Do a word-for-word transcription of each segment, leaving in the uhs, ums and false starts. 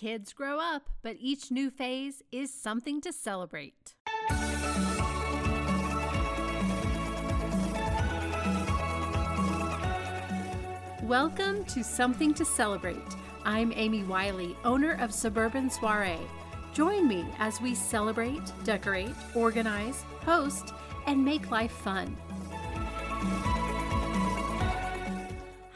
Kids grow up, but each new phase is something to celebrate. Welcome to Something to Celebrate. I'm Amy Wiley, owner of Suburban Soiree. Join me as we celebrate, decorate, organize, host, and make life fun.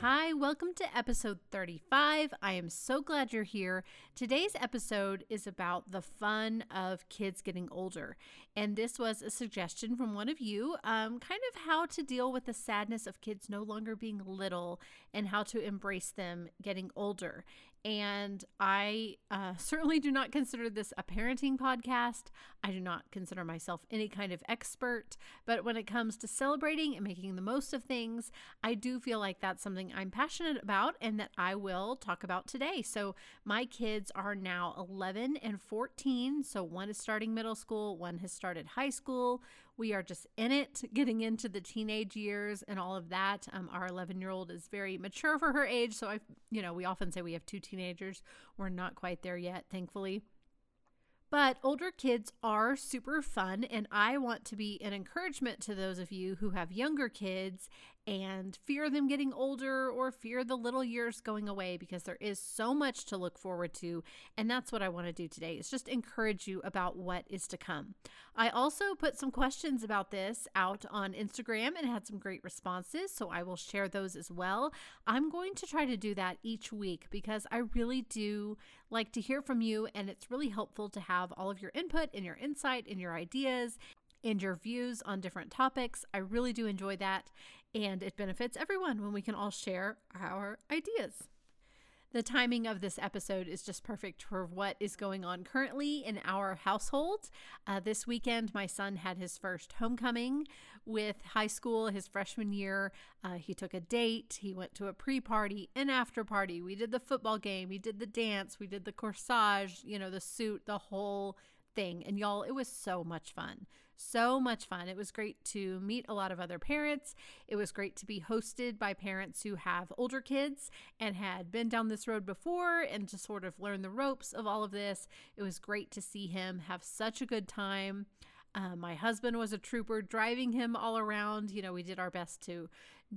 Hi, welcome to episode thirty-five. I am so glad you're here. Today's episode is about the fun of kids getting older. And this was a suggestion from one of you, um, kind of how to deal with the sadness of kids no longer being little and how to embrace them getting older. And I uh, certainly do not consider this a parenting podcast. I do not consider myself any kind of expert. But when it comes to celebrating and making the most of things, I do feel like that's something I'm passionate about and that I will talk about today. So my kids are now eleven and fourteen. So one is starting middle school, one has started high school. We are just in it, getting into the teenage years and all of that. Um, our eleven-year-old is very mature for her age. So I, you know, we often say we have two teenagers. We're not quite there yet, thankfully. But older kids are super fun, and I want to be an encouragement to those of you who have younger kids and fear them getting older or fear the little years going away, because there is so much to look forward to, and that's what I want to do today, is just encourage you about what is to come. I also put some questions about this out on Instagram and had some great responses, so I will share those as well. I'm going to try to do that each week because I really do like to hear from you, and it's really helpful to have all of your input and your insight and your ideas and your views on different topics. I really do enjoy that, and it benefits everyone when we can all share our ideas. The timing of this episode is just perfect for what is going on currently in our household. Uh, this weekend, my son had his first homecoming with high school, his freshman year. Uh, he took a date. He went to a pre-party and after-party. We did the football game. We did the dance. We did the corsage, you know, the suit, the whole thing. And y'all, it was so much fun. So much fun. It was great to meet a lot of other parents. It was great to be hosted by parents who have older kids and had been down this road before and to sort of learn the ropes of all of this. It was great to see him have such a good time. Uh, my husband was a trooper, driving him all around. You know, we did our best to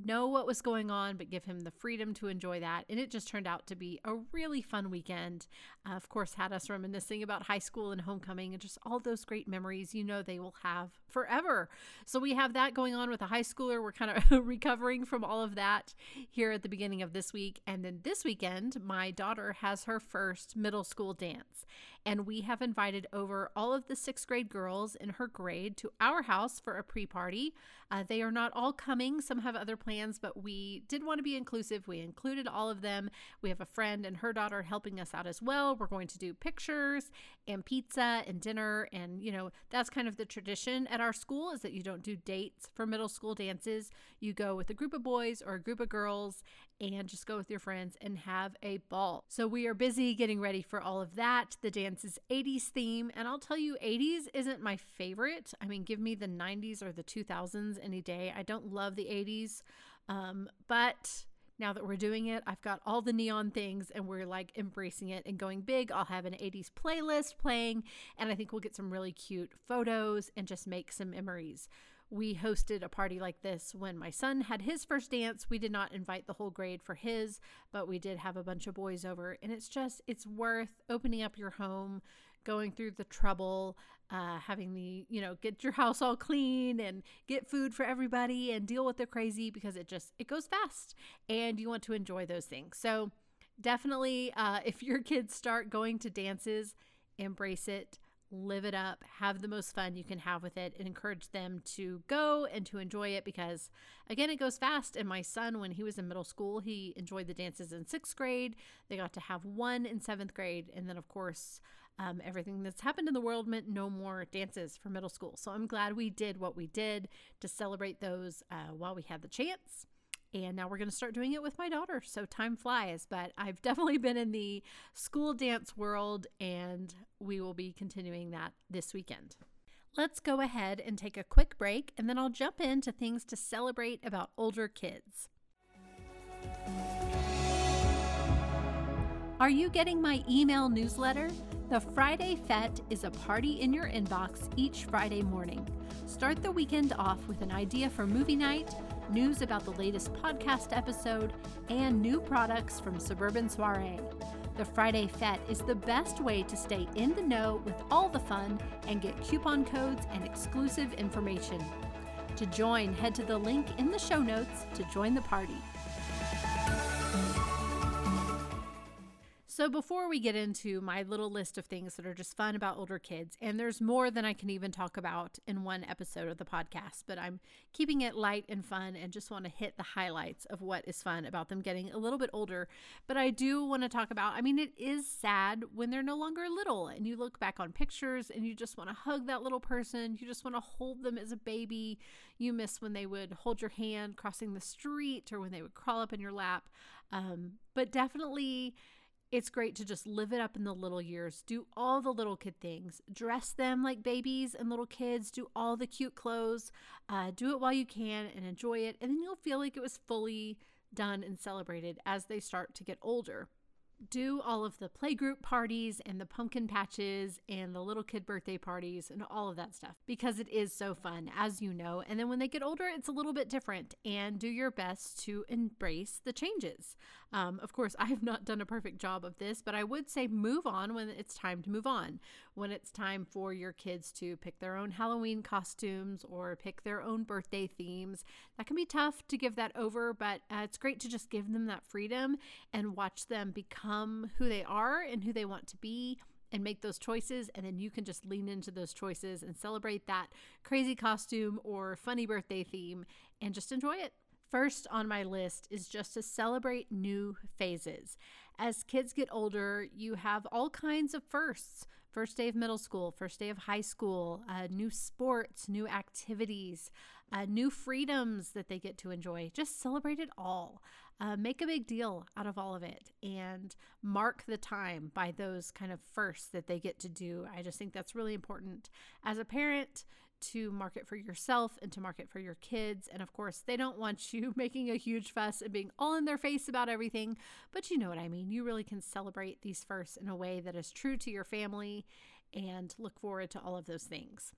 know what was going on, but give him the freedom to enjoy that. And it just turned out to be a really fun weekend. Uh, of course, had us reminiscing about high school and homecoming and just all those great memories, you know, they will have forever. So we have that going on with a high schooler. We're kind of recovering from all of that here at the beginning of this week. And then this weekend, my daughter has her first middle school dance. And we have invited over all of the sixth grade girls in her grade to our house for a pre-party. Uh, they are not all coming. Some have other plans, but we did want to be inclusive. We included all of them. We have a friend and her daughter helping us out as well. We're going to do pictures and pizza and dinner. And, you know, that's kind of the tradition at our school, is that you don't do dates for middle school dances. You go with a group of boys or a group of girls and just go with your friends and have a ball. So we are busy getting ready for all of that. The dance is eighties theme. And I'll tell you, eighties isn't my favorite. I mean, give me the nineties or the two thousands any day. I don't love the eighties. Um, but now that we're doing it, I've got all the neon things and we're like embracing it and going big. I'll have an eighties playlist playing, and I think we'll get some really cute photos and just make some memories. We hosted a party like this when my son had his first dance. We did not invite the whole grade for his, but we did have a bunch of boys over, and it's just, it's worth opening up your home, going through the trouble, uh, having the, you know, get your house all clean and get food for everybody and deal with the crazy, because it just, it goes fast and you want to enjoy those things. So definitely, uh, if your kids start going to dances, embrace it. Live it up, have the most fun you can have with it, and encourage them to go and to enjoy it, because again, it goes fast. And my son, when he was in middle school, he enjoyed the dances in sixth grade. They got to have one in seventh grade. And then of course, um, everything that's happened in the world meant no more dances for middle school. So I'm glad we did what we did to celebrate those uh, while we had the chance. And now we're going to start doing it with my daughter. So time flies, but I've definitely been in the school dance world, and we will be continuing that this weekend. Let's go ahead and take a quick break, and then I'll jump into things to celebrate about older kids. Are you getting my email newsletter? The Friday Fete is a party in your inbox each Friday morning. Start the weekend off with an idea for movie night, news about the latest podcast episode, and new products from Suburban Soiree. The Friday Fete is the best way to stay in the know with all the fun and get coupon codes and exclusive information. To join, head to the link in the show notes to join the party. So before we get into my little list of things that are just fun about older kids, and there's more than I can even talk about in one episode of the podcast, but I'm keeping it light and fun and just want to hit the highlights of what is fun about them getting a little bit older. But I do want to talk about, I mean, it is sad when they're no longer little and you look back on pictures and you just want to hug that little person. You just want to hold them as a baby. You miss when they would hold your hand crossing the street or when they would crawl up in your lap. Um, but definitely, it's great to just live it up in the little years, do all the little kid things, dress them like babies and little kids, do all the cute clothes, uh, do it while you can and enjoy it. And then you'll feel like it was fully done and celebrated as they start to get older. Do all of the playgroup parties and the pumpkin patches and the little kid birthday parties and all of that stuff because it is so fun, as you know. And then when they get older, it's a little bit different, and do your best to embrace the changes. Um, of course, I have not done a perfect job of this, but I would say move on when it's time to move on, when it's time for your kids to pick their own Halloween costumes or pick their own birthday themes. That can be tough to give that over, but uh, it's great to just give them that freedom and watch them become who they are and who they want to be and make those choices, and then you can just lean into those choices and celebrate that crazy costume or funny birthday theme and just enjoy it. First on my list is just to celebrate new phases. As kids get older, you have all kinds of firsts. First day of middle school, first day of high school, uh, new sports, new activities, uh, new freedoms that they get to enjoy. Just celebrate it all. Uh, make a big deal out of all of it and mark the time by those kind of firsts that they get to do. I just think that's really important as a parent to mark it for yourself and to mark it for your kids. And of course, they don't want you making a huge fuss and being all in their face about everything, but you know what I mean. You really can celebrate these firsts in a way that is true to your family and look forward to all of those things.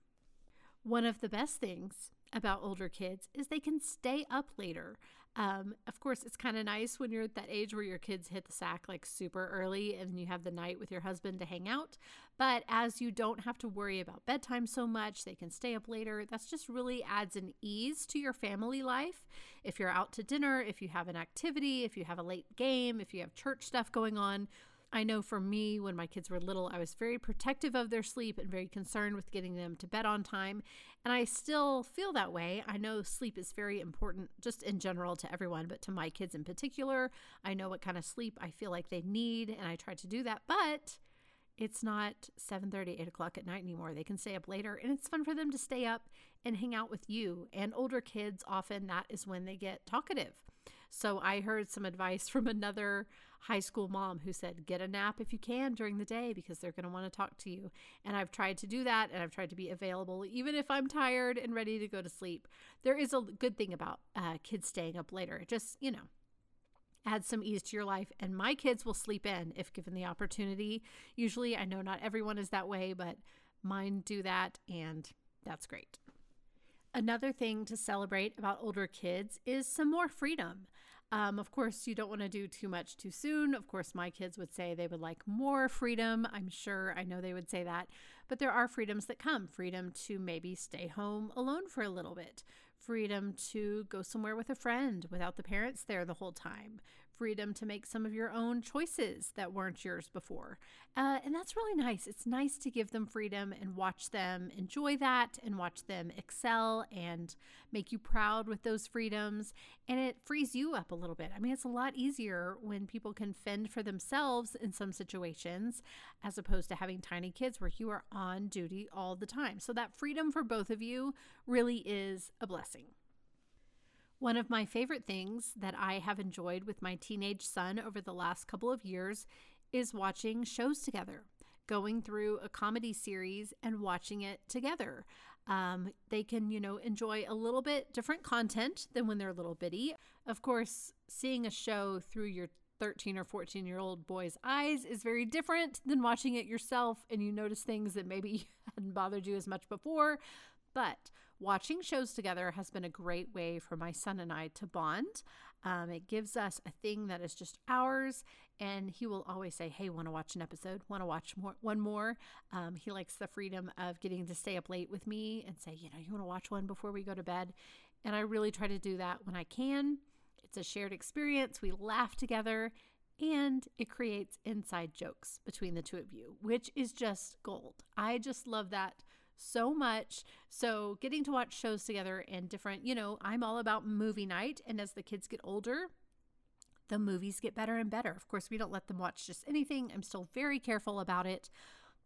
One of the best things about older kids is they can stay up later. Um, of course, it's kind of nice when you're at that age where your kids hit the sack like super early and you have the night with your husband to hang out. But as you don't have to worry about bedtime so much, they can stay up later. That's just really adds an ease to your family life. If you're out to dinner, if you have an activity, if you have a late game, if you have church stuff going on. I know for me, when my kids were little, I was very protective of their sleep and very concerned with getting them to bed on time. And I still feel that way. I know sleep is very important just in general to everyone, but to my kids in particular, I know what kind of sleep I feel like they need. And I try to do that, but it's not seven thirty, eight o'clock at night anymore. They can stay up later, and it's fun for them to stay up and hang out with you. And older kids, often that is when they get talkative. So I heard some advice from another high school mom who said, get a nap if you can during the day because they're going to want to talk to you. And I've tried to do that, and I've tried to be available even if I'm tired and ready to go to sleep. There is a good thing about uh, kids staying up later. It just, you know, add some ease to your life, and my kids will sleep in if given the opportunity. Usually, I know not everyone is that way, but mine do that, and that's great. Another thing to celebrate about older kids is some more freedom. Um, of course, you don't want to do too much too soon. Of course, my kids would say they would like more freedom. I'm sure I know they would say that. But there are freedoms that come. Freedom to maybe stay home alone for a little bit. Freedom to go somewhere with a friend without the parents there the whole time. Freedom to make some of your own choices that weren't yours before. Uh, and that's really nice. It's nice to give them freedom and watch them enjoy that and watch them excel and make you proud with those freedoms, and it frees you up a little bit. I mean, it's a lot easier when people can fend for themselves in some situations as opposed to having tiny kids where you are on duty all the time. So that freedom for both of you really is a blessing. One of my favorite things that I have enjoyed with my teenage son over the last couple of years is watching shows together, going through a comedy series and watching it together. Um, they can, you know, enjoy a little bit different content than when they're a little bitty. Of course, seeing a show through your thirteen or fourteen year old boy's eyes is very different than watching it yourself, and you notice things that maybe hadn't bothered you as much before. But watching shows together has been a great way for my son and I to bond. Um, it gives us a thing that is just ours, and he will always say, hey, want to watch an episode? Want to watch more? one more? Um, he likes the freedom of getting to stay up late with me and say, you know, you want to watch one before we go to bed? And I really try to do that when I can. It's a shared experience. We laugh together, and it creates inside jokes between the two of you, which is just gold. I just love that so much. So getting to watch shows together and different, you know, I'm all about movie night. And as the kids get older, the movies get better and better. Of course, we don't let them watch just anything. I'm still very careful about it.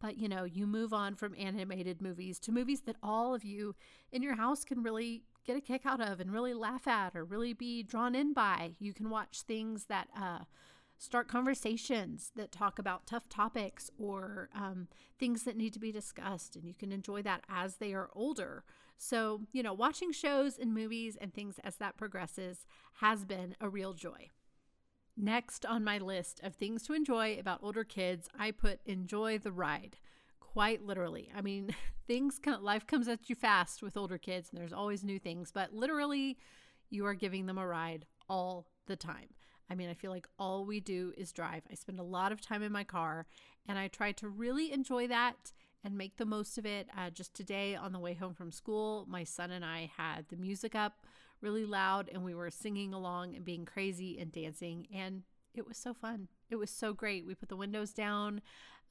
But, you know, you move on from animated movies to movies that all of you in your house can really get a kick out of and really laugh at or really be drawn in by. You can watch things that uh, start conversations, that talk about tough topics or um, things that need to be discussed, and you can enjoy that as they are older. So, you know, watching shows and movies and things as that progresses has been a real joy. Next on my list of things to enjoy about older kids, I put enjoy the ride. Quite literally. I mean, things come, life comes at you fast with older kids, and there's always new things, but literally you are giving them a ride all the time. I mean, I feel like all we do is drive. I spend a lot of time in my car, and I try to really enjoy that and make the most of it. Uh, just today on the way home from school, my son and I had the music up really loud, and we were singing along and being crazy and dancing, and it was so fun. It was so great. We put the windows down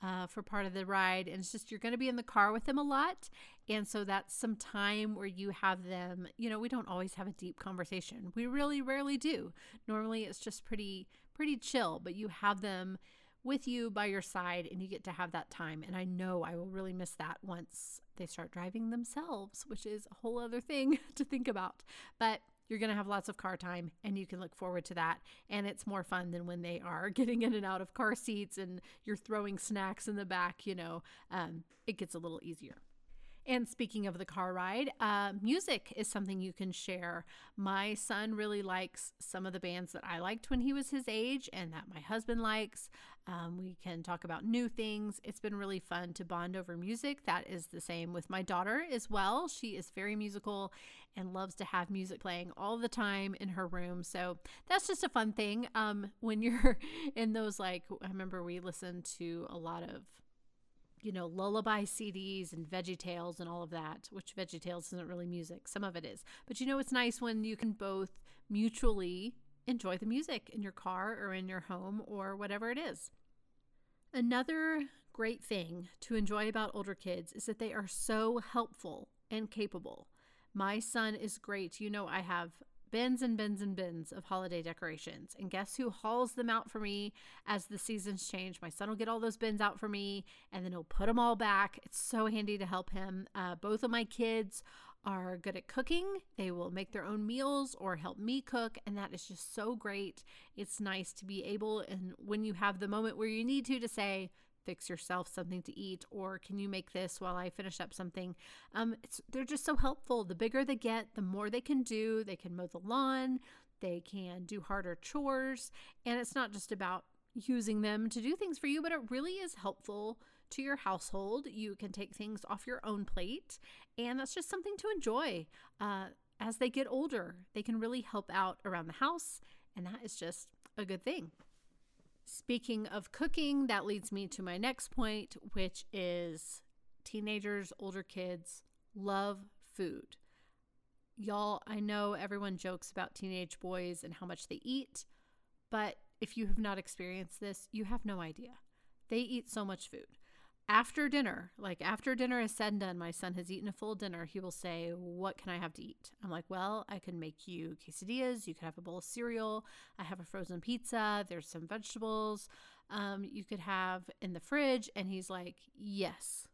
uh, for part of the ride, and it's just, you're going to be in the car with them a lot. And so that's some time where you have them, you know, we don't always have a deep conversation. We really rarely do. Normally it's just pretty, pretty chill, but you have them with you by your side, and you get to have that time. And I know I will really miss that once they start driving themselves, which is a whole other thing to think about. But you're going to have lots of car time, and you can look forward to that. And it's more fun than when they are getting in and out of car seats and you're throwing snacks in the back, you know, um, it gets a little easier. And speaking of the car ride, uh, music is something you can share. My son really likes some of the bands that I liked when he was his age and that my husband likes. Um, we can talk about new things. It's been really fun to bond over music. That is the same with my daughter as well. She is very musical and loves to have music playing all the time in her room. So that's just a fun thing. Um, when you're in those, like, I remember we listened to a lot of, you know, lullaby C Ds and Veggie Tales and all of that, which Veggie Tales isn't really music. Some of it is. But, you know, it's nice when you can both mutually enjoy the music in your car or in your home or whatever it is. Another great thing to enjoy about older kids is that they are so helpful and capable. My son is great. You know, I have bins and bins and bins of holiday decorations. And guess who hauls them out for me as the seasons change? My son will get all those bins out for me, and then he'll put them all back. It's so handy to help him. Uh, both of my kids are good at cooking. They will make their own meals or help me cook. And that is just so great. It's nice to be able, and when you have the moment where you need to, to say, fix yourself something to eat, or can you make this while I finish up something? Um, it's, they're just so helpful. The bigger they get, the more they can do. They can mow the lawn. They can do harder chores. And it's not just about using them to do things for you, but it really is helpful to your household. You can take things off your own plate, and that's just something to enjoy. Uh, as they get older, they can really help out around the house, and that is just a good thing. Speaking of cooking, that leads me to my next point, which is teenagers, older kids love food. Y'all, I know everyone jokes about teenage boys and how much they eat, but if you have not experienced this, you have no idea. They eat so much food. After dinner, like after dinner is said and done, my son has eaten a full dinner. He will say, what can I have to eat? I'm like, well, I can make you quesadillas. You could have a bowl of cereal. I have a frozen pizza. There's some vegetables um, you could have in the fridge. And he's like, yes,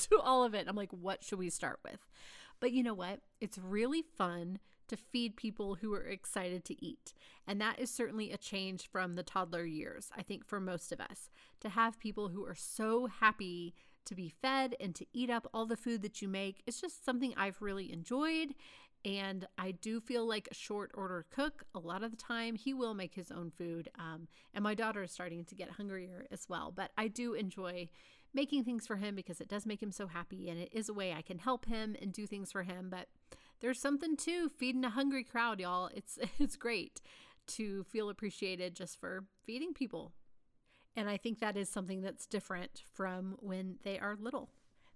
to all of it. I'm like, what should we start with? But you know what? It's really fun to feed people who are excited to eat. And that is certainly a change from the toddler years, I think, for most of us, to have people who are so happy to be fed and to eat up all the food that you make. It's just something I've really enjoyed. And I do feel like a short order cook, a lot of the time he will make his own food. Um, and my daughter is starting to get hungrier as well. But I do enjoy making things for him because it does make him so happy. And it is a way I can help him and do things for him. But there's something to feeding a hungry crowd, y'all. It's, it's great to feel appreciated just for feeding people. And I think that is something that's different from when they are little.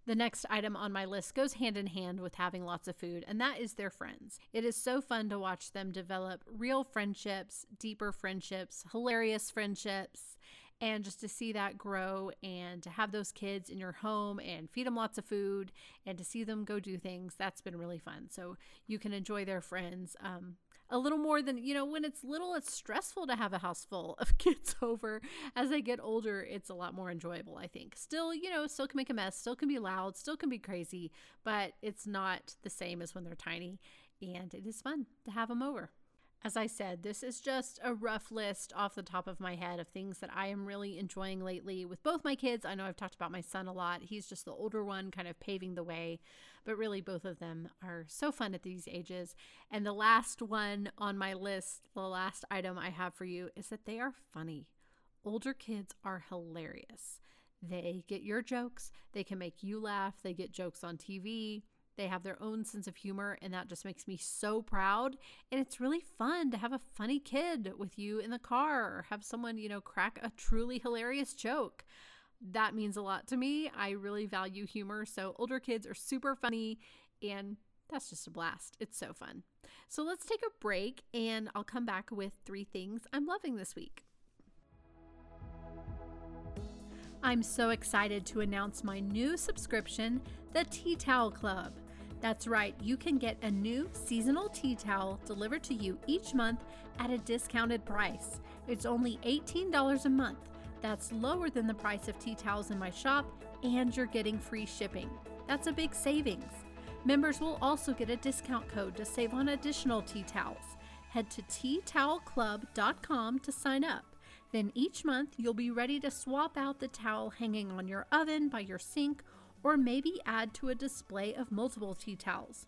The next item on my list goes hand in hand with having lots of food, and that is their friends. It is so fun to watch them develop real friendships, deeper friendships, hilarious friendships, and just to see that grow and to have those kids in your home and feed them lots of food and to see them go do things. That's been really fun. So you can enjoy their friends um, a little more than, you know, when it's little, it's stressful to have a house full of kids over. As they get older, it's a lot more enjoyable, I think. Still, you know, still can make a mess, still can be loud. Still can be crazy, but it's not the same as when they're tiny, and it is fun to have them over. As I said, this is just a rough list off the top of my head of things that I am really enjoying lately with both my kids. I know I've talked about my son a lot. He's just the older one, kind of paving the way, but really both of them are so fun at these ages. And the last one on my list, the last item I have for you, is that they are funny. Older kids are hilarious. They get your jokes. They can make you laugh. They get jokes on T V. They have their own sense of humor, and that just makes me so proud. And it's really fun to have a funny kid with you in the car or have someone, you know, crack a truly hilarious joke. That means a lot to me. I really value humor. So older kids are super funny, and that's just a blast. It's so fun. So let's take a break, and I'll come back with three things I'm loving this week. I'm so excited to announce my new subscription, the Tea Towel Club. That's right, you can get a new seasonal tea towel delivered to you each month at a discounted price. It's only eighteen dollars a month. That's lower than the price of tea towels in my shop, and you're getting free shipping. That's a big savings. Members will also get a discount code to save on additional tea towels. Head to tea towel club dot com to sign up. Then each month, you'll be ready to swap out the towel hanging on your oven by your sink, or maybe add to a display of multiple tea towels.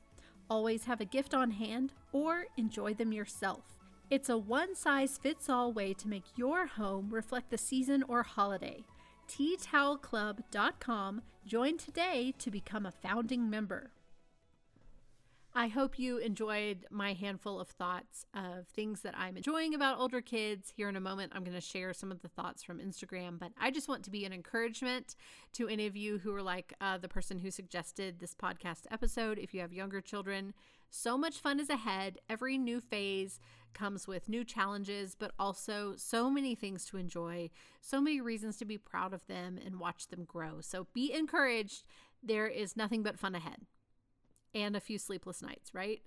Always have a gift on hand or enjoy them yourself. It's a one-size-fits-all way to make your home reflect the season or holiday. tea towel club dot com. Join today to become a founding member. I hope you enjoyed my handful of thoughts of things that I'm enjoying about older kids. Here in a moment, I'm going to share some of the thoughts from Instagram, but I just want to be an encouragement to any of you who are like uh, the person who suggested this podcast episode. If you have younger children, so much fun is ahead. Every new phase comes with new challenges, but also so many things to enjoy, so many reasons to be proud of them and watch them grow. So be encouraged. There is nothing but fun ahead. And a few sleepless nights, right?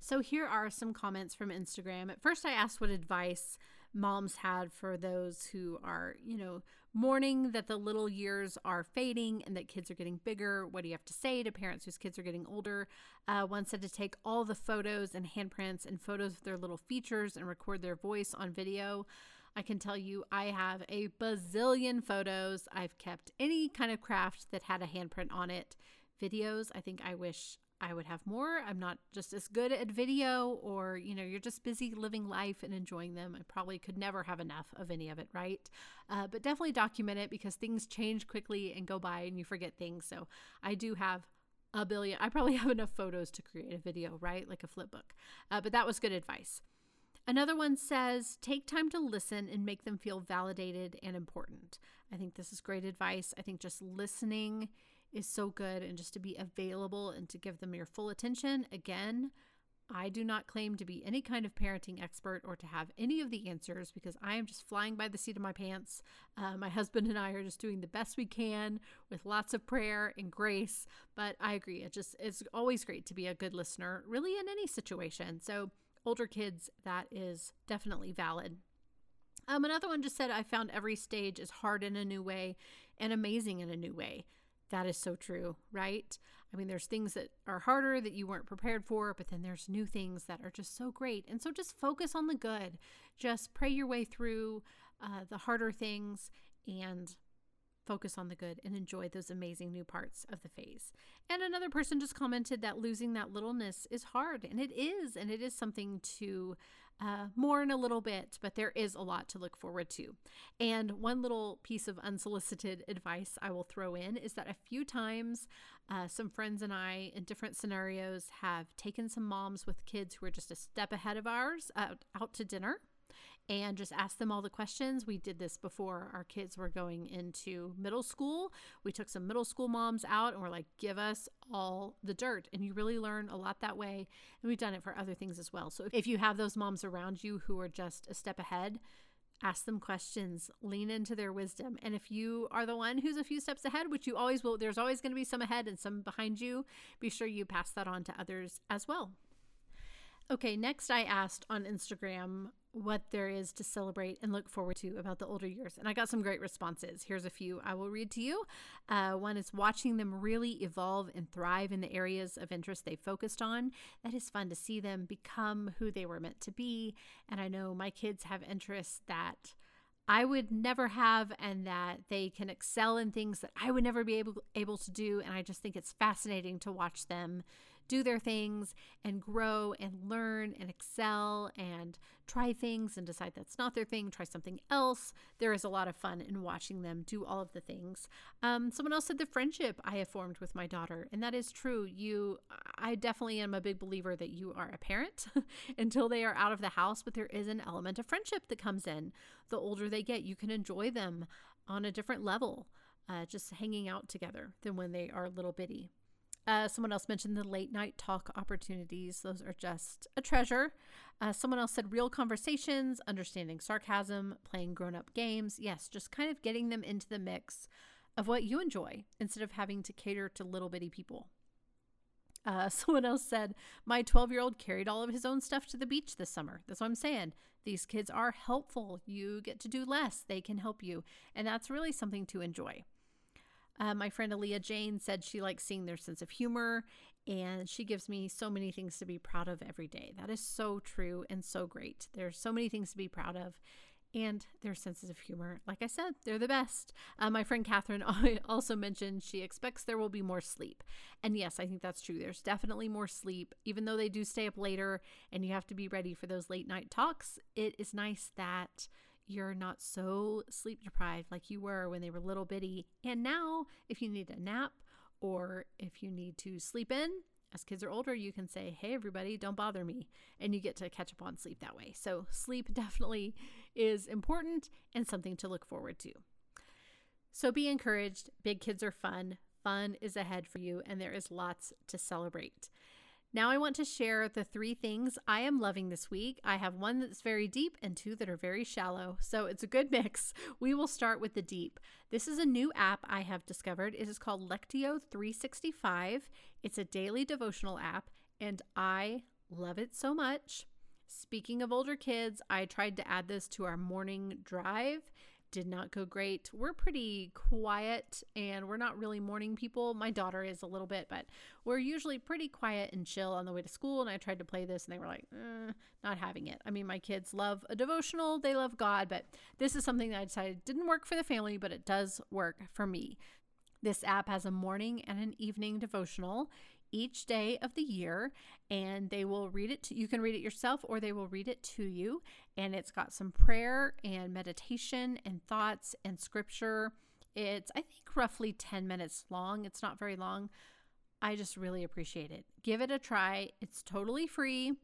So here are some comments from Instagram. At first, I asked what advice moms had for those who are, you know, mourning that the little years are fading and that kids are getting bigger. What do you have to say to parents whose kids are getting older? Uh, one said to take all the photos and handprints and photos of their little features and record their voice on video. I can tell you I have a bazillion photos. I've kept any kind of craft that had a handprint on it. Videos, I think I wish I would have more. I'm not just as good at video, or, you know, you're just busy living life and enjoying them. I probably could never have enough of any of it, right? Uh, but definitely document it because things change quickly and go by and you forget things. So I do have a billion, I probably have enough photos to create a video, right? Like a flip book. Uh, but that was good advice. Another one says, take time to listen and make them feel validated and important. I think this is great advice. I think just listening is so good, and just to be available and to give them your full attention. Again, I do not claim to be any kind of parenting expert or to have any of the answers because I am just flying by the seat of my pants. Uh, my husband and I are just doing the best we can with lots of prayer and grace, but I agree. It just, it's always great to be a good listener, really, in any situation. So older kids, that is definitely valid. Um, another one just said, I found every stage is hard in a new way and amazing in a new way. That is so true, right? I mean, there's things that are harder that you weren't prepared for, but then there's new things that are just so great. And so just focus on the good. Just pray your way through uh, the harder things and focus on the good and enjoy those amazing new parts of the phase. And another person just commented that losing that littleness is hard, and it is, and it is something to uh, mourn a little bit, but there is a lot to look forward to. And one little piece of unsolicited advice I will throw in is that a few times uh, some friends and I in different scenarios have taken some moms with kids who are just a step ahead of ours uh, out to dinner and just ask them all the questions. We did this before our kids were going into middle school. We took some middle school moms out and we're like, give us all the dirt. And you really learn a lot that way. And we've done it for other things as well. So if you have those moms around you who are just a step ahead, ask them questions, lean into their wisdom. And if you are the one who's a few steps ahead, which you always will, there's always going to be some ahead and some behind you, be sure you pass that on to others as well. Okay, next I asked on Instagram what there is to celebrate and look forward to about the older years. And I got some great responses. Here's a few I will read to you. Uh, one is watching them really evolve and thrive in the areas of interest they focused on. That is fun to see them become who they were meant to be. And I know my kids have interests that I would never have, and that they can excel in things that I would never be able, able to do. And I just think it's fascinating to watch them do their things and grow and learn and excel and try things and decide that's not their thing, try something else. There is a lot of fun in watching them do all of the things. Um, someone else said the friendship I have formed with my daughter. And that is true. You, I definitely am a big believer that you are a parent until they are out of the house, but there is an element of friendship that comes in. The older they get, you can enjoy them on a different level, uh, just hanging out together than when they are little bitty. Uh, someone else mentioned the late night talk opportunities. Those are just a treasure. Uh, someone else said real conversations, understanding sarcasm, playing grown-up games. Yes, just kind of getting them into the mix of what you enjoy instead of having to cater to little bitty people. Uh, someone else said, my twelve-year-old carried all of his own stuff to the beach this summer. That's what I'm saying. These kids are helpful. You get to do less. They can help you. And that's really something to enjoy. Uh, my friend Aaliyah Jane said she likes seeing their sense of humor, and she gives me so many things to be proud of every day. That is so true and so great. There's so many things to be proud of. And their senses of humor, like I said, they're the best. Uh, my friend Catherine also mentioned she expects there will be more sleep. And yes, I think that's true. There's definitely more sleep, even though they do stay up later and you have to be ready for those late night talks. It is nice that you're not so sleep deprived like you were when they were little bitty. And now if you need a nap or if you need to sleep in, as kids are older, you can say, hey, everybody, don't bother me. And you get to catch up on sleep that way. So sleep definitely is important and something to look forward to. So be encouraged. Big kids are fun. Fun is ahead for you, and there is lots to celebrate. Now I want to share the three things I am loving this week. I have one that's very deep and two that are very shallow. So it's a good mix. We will start with the deep. This is a new app I have discovered. It is called Lectio three sixty-five. It's a daily devotional app, and I love it so much. Speaking of older kids, I tried to add this to our morning drive. Did not go great. We're pretty quiet and we're not really morning people. My daughter is a little bit, but we're usually pretty quiet and chill on the way to school. And I tried to play this and they were like, eh, not having it. I mean, my kids love a devotional. They love God, but this is something that I decided didn't work for the family, but it does work for me. This app has a morning and an evening devotional each day of the year, and they will read it to you. You can read it yourself or they will read it to you, and it's got some prayer and meditation and thoughts and scripture. It's, I think, roughly ten minutes long. It's not very long. I just really appreciate it. Give it a try. It's totally free.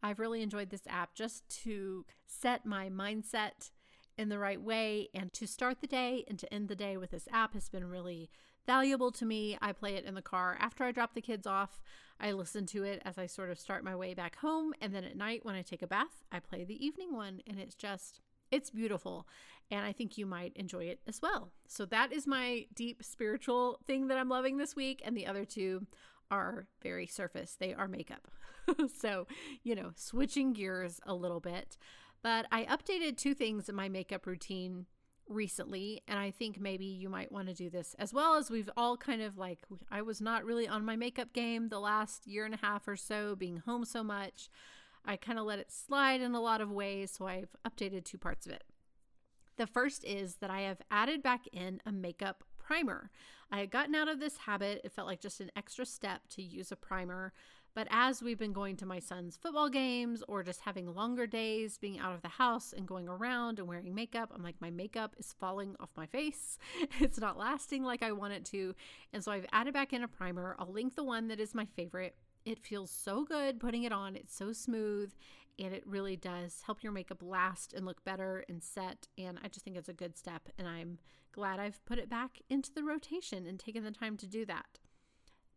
I've really enjoyed this app just to set my mindset in the right way, and to start the day and to end the day with this app has been really valuable to me. I play it in the car after I drop the kids off. I listen to it as I sort of start my way back home, and then at night when I take a bath, I play the evening one, and it's just, it's beautiful, and I think you might enjoy it as well. So that is my deep spiritual thing that I'm loving this week, and the other two are very surface. They are makeup. So, you know, switching gears a little bit. But I updated two things in my makeup routine recently, and I think maybe you might want to do this as well, as we've all kind of like, I was not really on my makeup game the last year and a half or so, being home so much. I kind of let it slide in a lot of ways, so I've updated two parts of it. The first is that I have added back in a makeup primer. I had gotten out of this habit. It felt like just an extra step to use a primer. But as we've been going to my son's football games or just having longer days, being out of the house and going around and wearing makeup, I'm like, my makeup is falling off my face. It's not lasting like I want it to. And so I've added back in a primer. I'll link the one that is my favorite. It feels so good putting it on. It's so smooth, and it really does help your makeup last and look better and set. And I just think it's a good step, and I'm glad I've put it back into the rotation and taken the time to do that.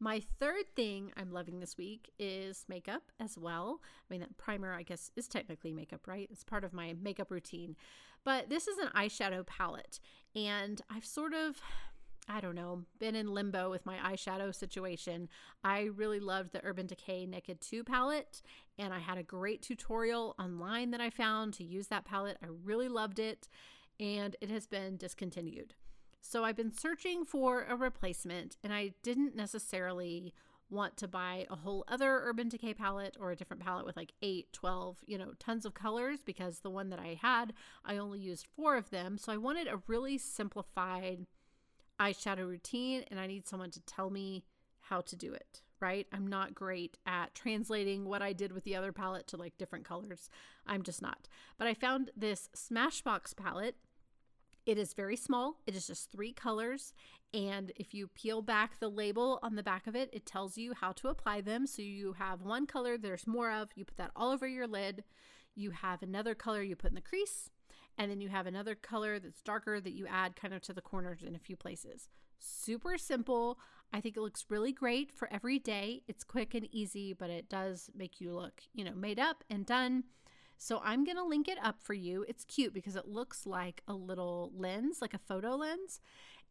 My third thing I'm loving this week is makeup as well. I mean, that primer, I guess, is technically makeup, right? It's part of my makeup routine. But this is an eyeshadow palette, and I've sort of... I don't know, been in limbo with my eyeshadow situation. I really loved the Urban Decay Naked two palette, and I had a great tutorial online that I found to use that palette. I really loved it, and it has been discontinued. So I've been searching for a replacement, and I didn't necessarily want to buy a whole other Urban Decay palette or a different palette with like eight, twelve, you know, tons of colors, because the one that I had, I only used four of them. So I wanted a really simplified eyeshadow routine, and I need someone to tell me how to do it, right? I'm not great at translating what I did with the other palette to like different colors. I'm just not. But I found this Smashbox palette. It is very small. It is just three colors. And if you peel back the label on the back of it, it tells you how to apply them. So you have one color there's more of. You put that all over your lid. You have another color you put in the crease. And then you have another color that's darker that you add kind of to the corners in a few places. Super simple. I think it looks really great for every day. It's quick and easy, but it does make you look, you know, made up and done. So I'm going to link it up for you. It's cute because it looks like a little lens, like a photo lens.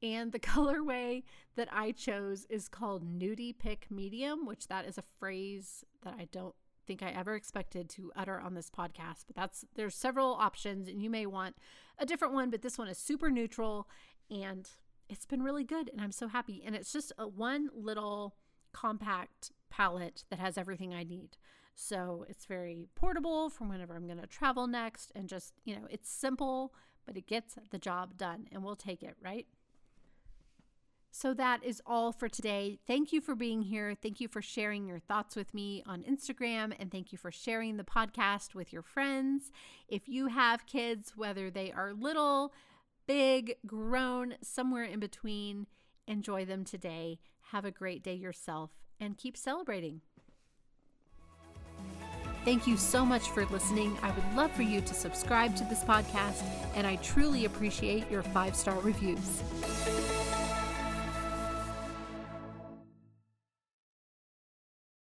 And the colorway that I chose is called Nudie Pick Medium, which that is a phrase that I don't think I ever expected to utter on this podcast, but that's there's several options, and you may want a different one, but this one is super neutral, and it's been really good, and I'm so happy. And it's just a one little compact palette that has everything I need, so it's very portable for whenever I'm going to travel next, and just, you know, it's simple, but it gets the job done, and we'll take it, right? So that is all for today. Thank you for being here. Thank you for sharing your thoughts with me on Instagram, and thank you for sharing the podcast with your friends. If you have kids, whether they are little, big, grown, somewhere in between, enjoy them today. Have a great day yourself, and keep celebrating. Thank you so much for listening. I would love for you to subscribe to this podcast, and I truly appreciate your five-star reviews.